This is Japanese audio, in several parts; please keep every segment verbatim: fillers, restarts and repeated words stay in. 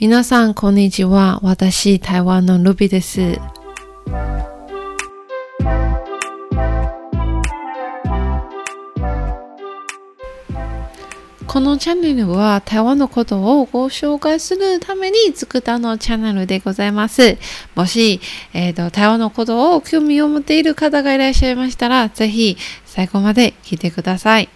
皆さんこんにちは。私、台湾のルビです。このチャンネルは台湾のことをご紹介するために作ったのチャンネルでございます。もし、えーと、台湾のことを興味を持っている方がいらっしゃいましたら、ぜひ最後まで聞いてください。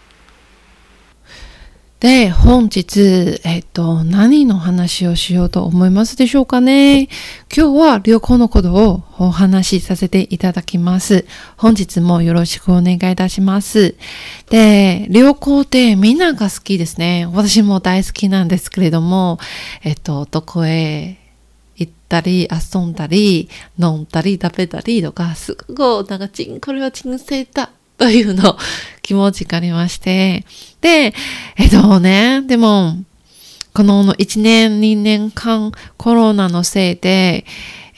で、本日、えっと、何の話をしようと思いますでしょうかね。今日は旅行のことをお話しさせていただきます。本日もよろしくお願いいたします。で、旅行ってみんなが好きですね。私も大好きなんですけれども、えっと、どこへ行ったり、遊んだり、飲んだり、食べたりとか、すごい、なんか、これは人生だ。というの気持ちがありまして。で、えっとね、でも、このいちねん、にねんかんコロナのせいで、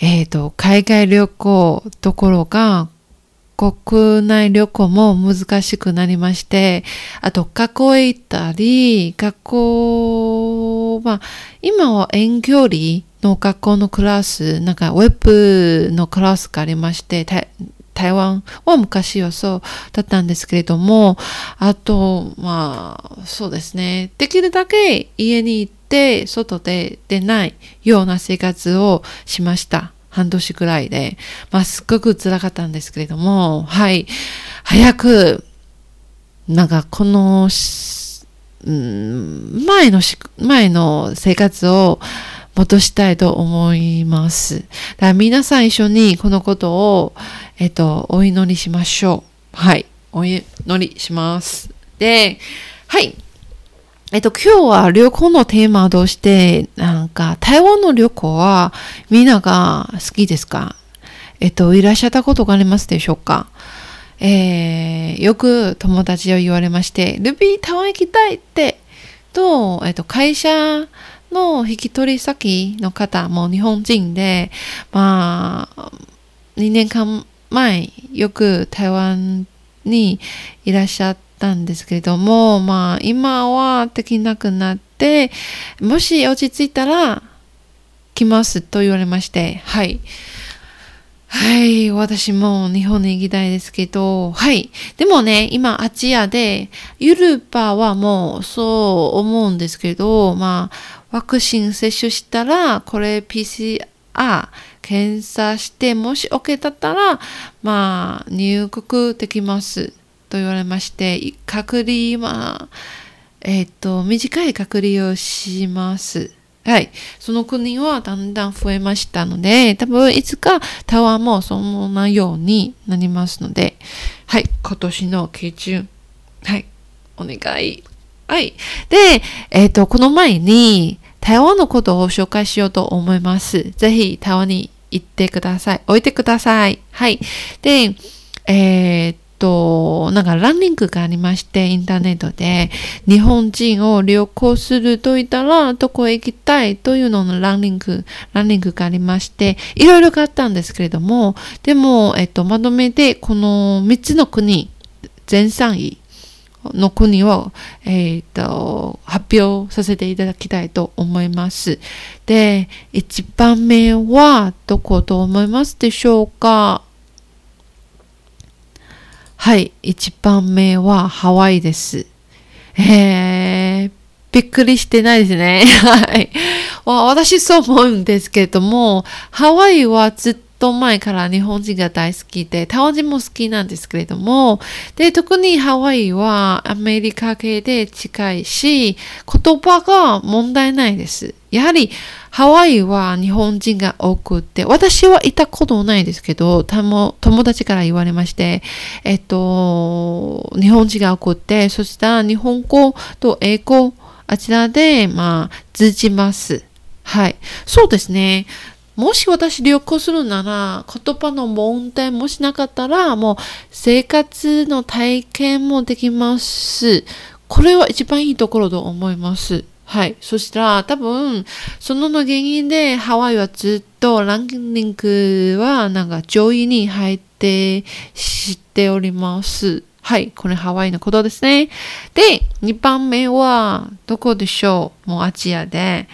えっと、海外旅行どころか、国内旅行も難しくなりまして、あと学校へ行ったり、学校、まあ、今は遠距離の学校のクラス、なんかウェブのクラスがありまして、台湾は昔はそうだったんですけれども、あと、まあ、そうですね。できるだけ家に行って、外で出ないような生活をしました。半年くらいで。まあ、すっごく辛かったんですけれども、はい。早く、なんか、この、うん、前のし、前の生活を、戻したいと思います。だから皆さん一緒にこのことを、えっと、お祈りしましょう。はい。お祈りします。で、はい。えっと、今日は旅行のテーマとして、なんか、台湾の旅行はみんなが好きですか？えっと、いらっしゃったことがありますでしょうか？えー、よく友達を言われまして、ルビー台湾行きたいって、と、えっと、会社、の引き取り先の方も日本人で、まあ、にねんかんまえよく台湾にいらっしゃったんですけれども、まあ今はできなくなって、もし落ち着いたら来ますと言われまして、はい。はい、私も日本に行きたいですけど、はい。でもね、今アジアで、ヨーロッパはもうそう思うんですけど、まあ、ワクチン接種したら、これ ピーシーアール 検査して、もし OK だったら、まあ、入国できますと言われまして、隔離は、えっと、短い隔離をします。はい。その国はだんだん増えましたので、多分いつか台湾もそんなようになりますので、はい。今年の基準。はい。お願い。はい。で、えっと、この前に台湾のことを紹介しようと思います。ぜひ台湾に行ってください。おいてください。はい。で、えー、っと、なんかランニングがありまして、インターネットで、日本人を旅行すると言ったら、どこへ行きたいというののランニング、ランニングがありまして、いろいろがあったんですけれども、でも、えっと、まとめて、このみっつの国、ぜんさんいの国を、えっと、発表させていただきたいと思います。で、いちばんめは、どこと思いますでしょうか？はい。一番目はハワイです。えー、びっくりしてないですね。はい。私そう思うんですけれども、ハワイはずっと前から日本人が大好きで、台湾人も好きなんですけれども、で、特にハワイはアメリカ系で近いし、言葉が問題ないです。やはりハワイは日本人が多くて、私は行ったことないですけど、友達から言われまして、えっと、日本人が多くて、そしたら日本語と英語、あちらで、まあ、通じます。はい。そうですね。もし私旅行するなら、言葉の問題もしなかったら、もう生活の体験もできます。これは一番いいところと思います。はい。そしたら、多分、そのの原因で、ハワイはずっとランキングは、なんか上位に入って、知っております。はい。これハワイのことですね。で、にばんめは、どこでしょう？もうアジアで。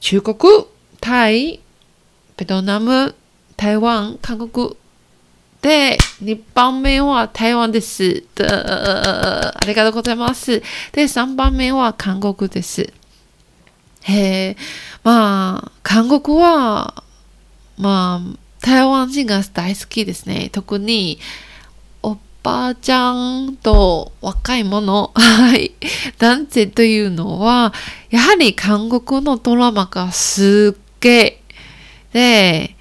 中国、タイ、ベトナム、台湾、韓国。で、にばんめは台湾です。ありがとうございます。で、さんばんめは韓国です。へー、まあ、韓国は、まあ、台湾人が大好きですね。特に、おばちゃんと若い者、はい、男性というのは、やはり韓国のドラマがすっげー。で、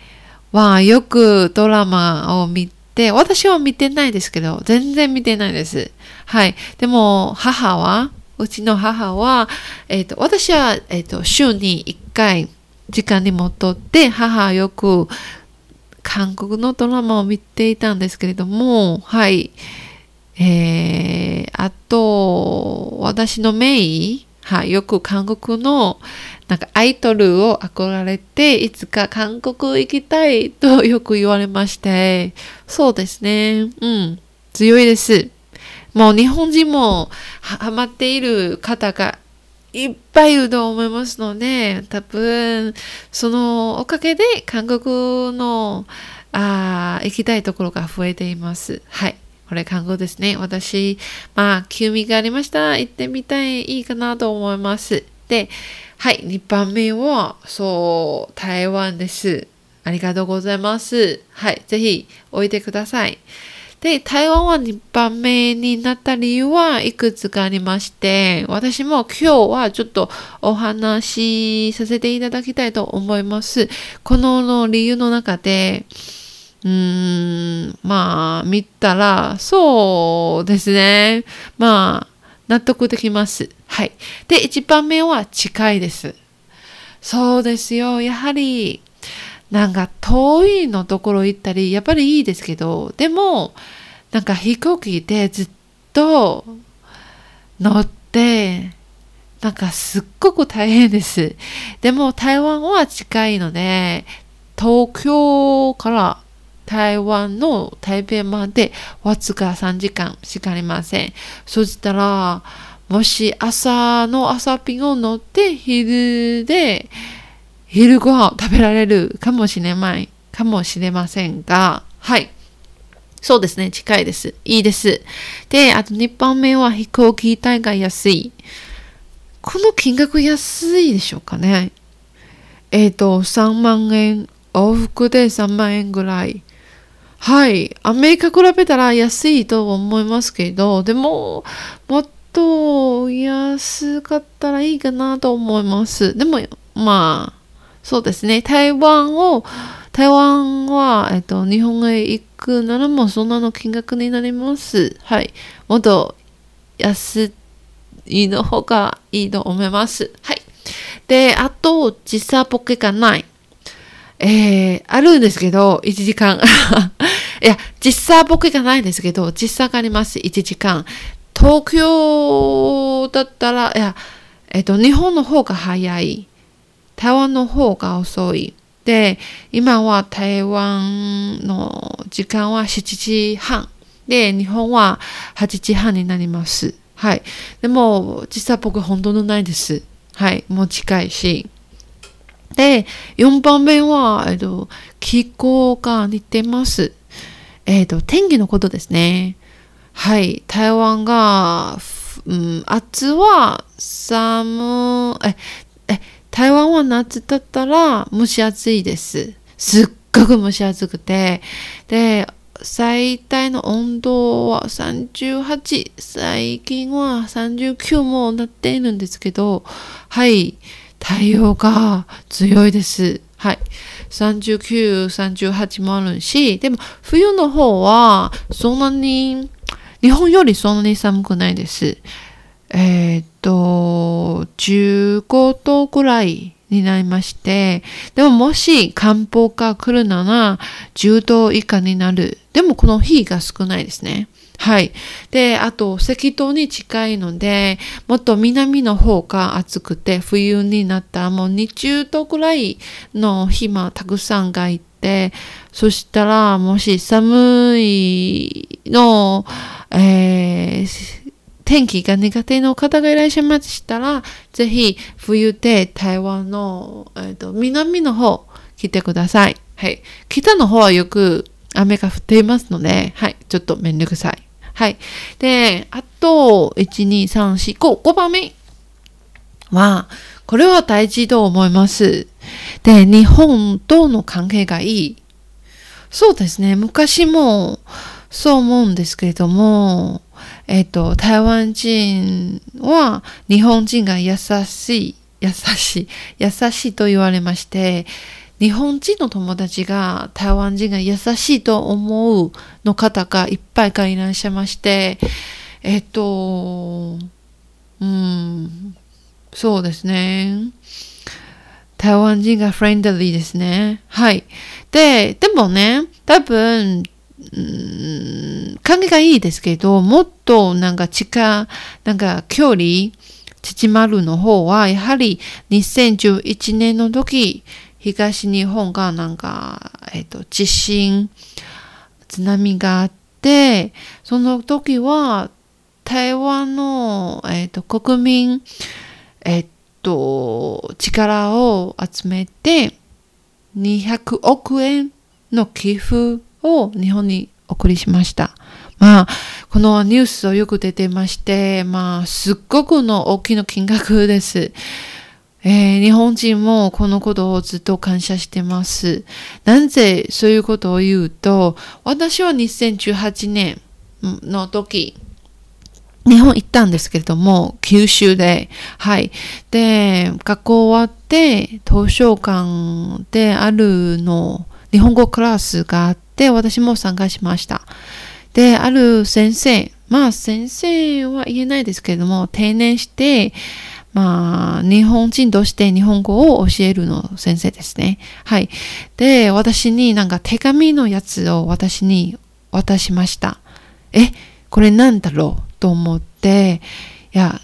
まあ、よくドラマを見て、私は見てないですけど、全然見てないです。はい。でも、母は、うちの母は、えっと、私は、えっと、週にいっかい、時間に戻って、母はよく、韓国のドラマを見ていたんですけれども、はい。えー、あと、私のメイ、はい、よく韓国のなんかアイドルを憧れて、いつか韓国行きたいとよく言われまして、そうですね。うん。強いです。もう日本人もハマっている方がいっぱいいると思いますので、多分、そのおかげで韓国のあ行きたいところが増えています。はい。これ韓国ですね。私、まあ、興味がありました。行ってみたい、いいかなと思います。で、はい、にばんめは、そう、台湾です。ありがとうございます。はい、ぜひ、おいでください。で、台湾はにばんめになった理由はいくつかありまして、私も今日はちょっとお話しさせていただきたいと思います。この理由の中で、うーん、まあ、見たら、そうですね。まあ、納得できます。はい。で、いちばんめは近いです。そうですよ。やはり、なんか遠いのところ行ったり、やっぱりいいですけど、でも、なんか飛行機でずっと乗って、なんかすっごく大変です。でも、台湾は近いので、東京から、台湾の台北までわずかさんじかんしかありません。そしたら、もし朝の朝便を乗って昼で昼ご飯を食べられるかもしれないかもしれませんが、はい。そうですね、近いです。いいです。で、あとにばんめは飛行機代が安い。この金額安いでしょうかね。えっと、さんまんえん、往復でさんまんえんぐらい。はい。アメリカ比べたら安いと思いますけど、でも、もっと安かったらいいかなと思います。でも、まあ、そうですね。台湾を、台湾は、えっと、日本へ行くならもうそんなの金額になります。はい。もっと安いの方がいいと思います。はい。で、あと、時差ボケがない。えー、あるんですけど、いちじかん。いや、実際僕がないんですけど、実際があります、いちじかん。東京だったら、いや、えっと、日本の方が早い。台湾の方が遅い。で、今は台湾の時間はしちじはん。で、日本ははちじはんになります。はい。でも、実際僕本当のないです。はい。もう近いし。で、よんばんめは、えっと、気候が似てます。えっと、天気のことですね。はい。台湾が、うん、夏は寒、え、え、台湾は夏だったら蒸し暑いです。すっごく蒸し暑くて。で、最大の温度はさんじゅうはち、最近はさんじゅうきゅうもなっているんですけど、はい。太陽が強いです。はい。さんじゅうきゅう、さんじゅうはちもあるし、でも冬の方はそんなに、日本よりそんなに寒くないです。えー、っと、じゅうごどくらいになりまして、でももし寒波が来るならじゅうど以下になる。でもこの日が少ないですね。はい。で、あと、赤道に近いので、もっと南の方が暑くて、冬になったらもうにじゅうどくらいの日もたくさんがいて、そしたら、もし寒いの、えー、天気が苦手の方がいらっしゃいましたら、ぜひ冬で台湾の、えー、と南の方来てください。はい、北の方はよく雨が降っていますので、はい、ちょっとめんどくさい。はい、で、あといち、に、さん、し、ご、ごばんめはこれは大事と思います。で、日本との関係がいい。そうですね、昔もそう思うんですけれども、えっと、台湾人は日本人が優しい、優しい、優しいと言われまして、日本人の友達が台湾人が優しいと思うの方がいっぱいがいらっしゃいまして、えっと、うん、そうですね。台湾人がフレンドリーですね。はい。で、でもね、多分、うん、関係がいいですけど、もっとなんか近、なんか距離、縮まるの方は、やはりにせんじゅういちねんの時、東日本がなんか、えっと、地震、津波があって、その時は、台湾の、えっと、国民、えっと、と力を集めてにひゃくおくえんの寄付を日本にお送りしました。まあこのニュースをよく出てまして、まあすっごくの大きな金額です。えー、日本人もこのことをずっと感謝してます。なぜそういうことを言うと、私はにせんじゅうはちねんの時。日本行ったんですけれども、九州で、はい。で、学校終わって、図書館であるの、日本語クラスがあって、私も参加しました。で、ある先生、まあ先生は言えないですけれども、定年して、まあ、日本人として日本語を教えるの先生ですね。はい。で、私になんか手紙のやつを私に渡しました。え、これなんだろうと思って、いや、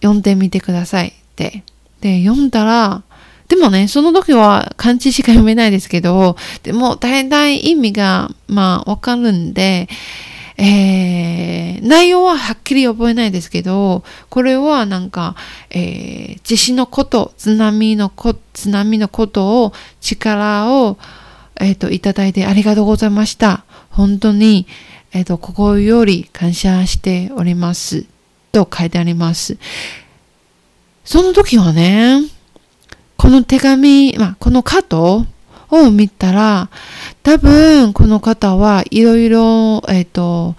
読んでみてくださいって。で、読んだら、でもね、その時は漢字しか読めないですけど、でも大体意味が、まあ、わかるんで、えー、内容ははっきり覚えないですけど、これはなんか、えー、地震のこと、津波のこ、津波のことを、力を、えっと、いただいてありがとうございました。本当に、えっと、ここより感謝しております。と書いてあります。その時はね、この手紙、まあ、このカードを見たら、多分、この方はいろいろ、えっと、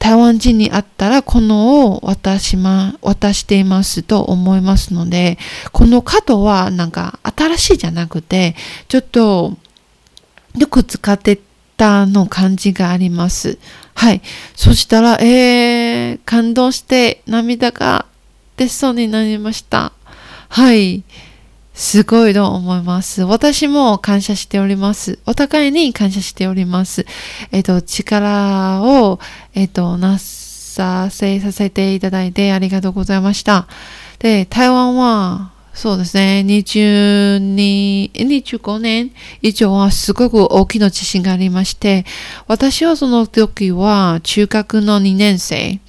台湾人に会ったら、このを渡しま、渡していますと思いますので、このカードはなんか新しいじゃなくて、ちょっと、よく使って、の感じがあります。はい。そしたら、えー、感動して涙が出そうになりました。はい。すごいと思います。私も感謝しております。お互いに感謝しております。えっと、力を、えっと、なさせさせていただいてありがとうございました。で、台湾は、そうですね。にじゅうに、にじゅうごねん以上はすごく大きな地震がありまして、私はその時は中学のにねんせい、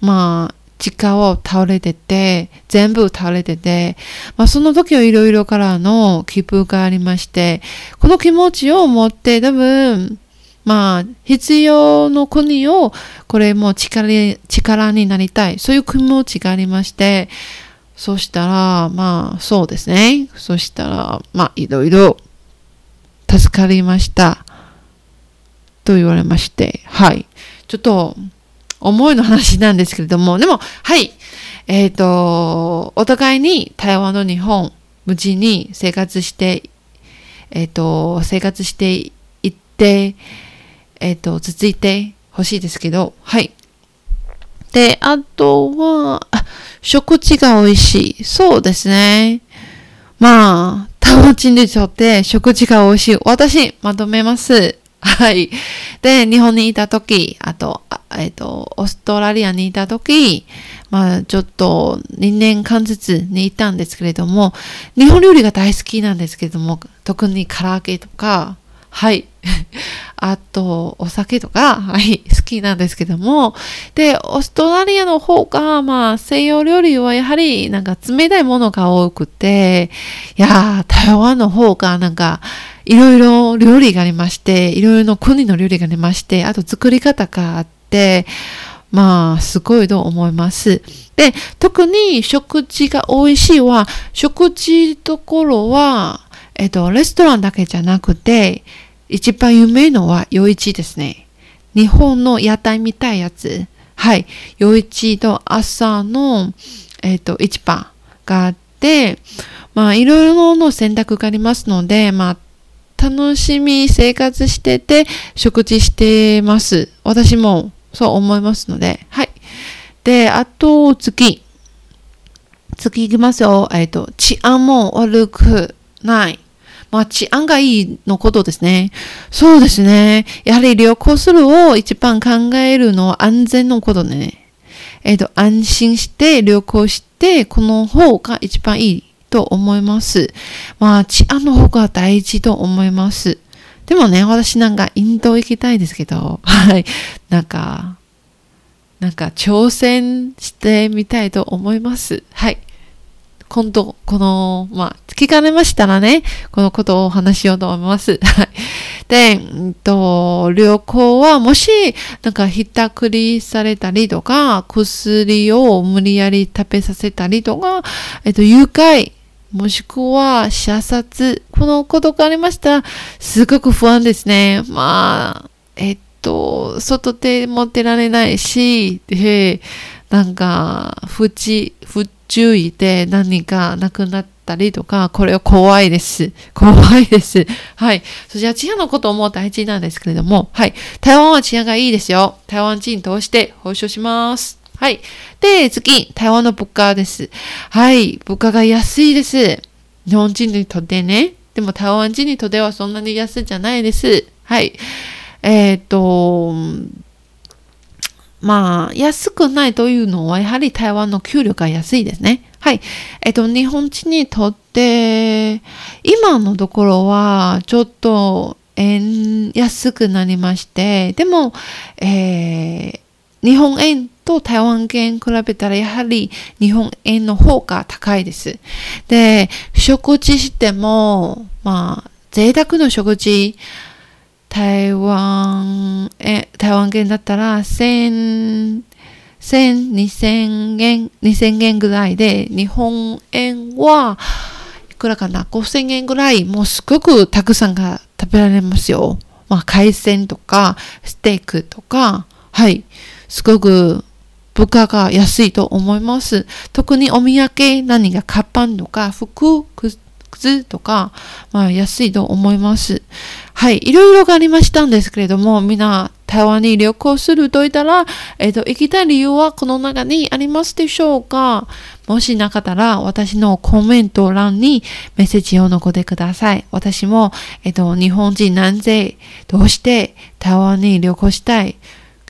まあ、実家を倒れてて、全部倒れてて、まあ、その時はいろいろからの寄付がありまして、この気持ちを持って多分、まあ、必要の国を、これも力、力になりたい。そういう気持ちがありまして、そしたら、まあ、そうですね。そしたら、まあ、いろいろ、助かりました。と言われまして、はい。ちょっと、思いの話なんですけれども、でも、はい。えっと、お互いに台湾と日本、無事に生活して、えっと、生活していって、えっと、続いてほしいですけど、はい。で、あとは、食事が美味しい。そうですね。まあ、台湾人にとって食事が美味しい。私、まとめます。はい。で、日本にいたとき、あと、えっと、オーストラリアにいたとき、まあ、ちょっとにねんかんずつにいたんですけれども、日本料理が大好きなんですけれども、特に唐揚げとか、はいあとお酒とか、はい、好きなんですけども、でオーストラリアの方が、まあ、西洋料理はやはりなんか冷たいものが多くて、いや台湾の方がなんかいろいろ料理がありまして、いろいろの国の料理がありまして、あと作り方があって、まあすごいと思います。で特に食事が美味しいは、食事ところはえっとレストランだけじゃなくて、一番有名のは夜市ですね。日本の屋台みたいやつ、はい、夜市と朝のえっと市場があって、まあいろいろの選択がありますので、まあ楽しみ生活してて食事してます。私もそう思いますので、はい。で、あと次、次いきますよ。えっと、治安も悪くない。まあ、治安がいいのことですね。そうですね。やはり旅行するを一番考えるのは安全のことね。えっと、安心して旅行して、この方が一番いいと思います。まあ、治安の方が大事と思います。でもね、私なんかインド行きたいですけど、はい、なんか、なんか挑戦してみたいと思います。はい。今度、この、まあ、聞かれましたらね、このことをお話しようと思います。はい。で、うんと、旅行はもし、なんかひったくりされたりとか、薬を無理やり食べさせたりとか、えっと、誘拐、もしくは射殺、このことがありましたらすごく不安ですね。まあえっと外で持ってられないし、でなんか不注意で何かなくなったりとか、これは怖いです怖いですはい。そして治安のことも大事なんですけれども、はい、台湾は治安がいいですよ。台湾人通して報奨します。はい。で、次、台湾の物価です。はい。物価が安いです。日本人にとってね。でも台湾人にとってはそんなに安いじゃないです。はい。えっと、まあ、安くないというのは、やはり台湾の給料が安いですね。はい。えっと、日本人にとって、今のところは、ちょっと、円安くなりまして、でも、えー、日本円、と台湾円比べたらやはり日本円の方が高いです。で、食事しても、まあ、贅沢の食事、台湾、え、台湾円だったら千、千、二千円、二千円ぐらいで、日本円はいくらかな、五千円ぐらい、もうすごくたくさんが食べられますよ。まあ、海鮮とか、ステーキとか、はい、すごく、物価が安いと思います。特にお土産、何かカバンとか服、靴とか、まあ安いと思います。はい、いろいろがありましたんですけれども、みんな台湾に旅行するといたら、えっと、行きたい理由はこの中にありますでしょうか？もしなかったら、私のコメント欄にメッセージを残ってください。私も、えっと、日本人なんで、どうして台湾に旅行したい？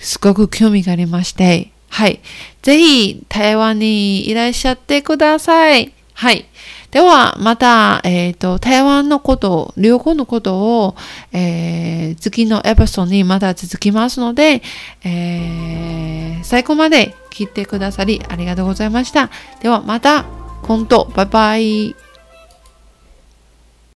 すごく興味がありまして、はい。ぜひ、台湾にいらっしゃってください。はい。では、また、えっと、台湾のこと、旅行のことを、えー、次のエピソードにまた続きますので、えー、最後まで聞いてくださりありがとうございました。では、また、今度、バイバイ。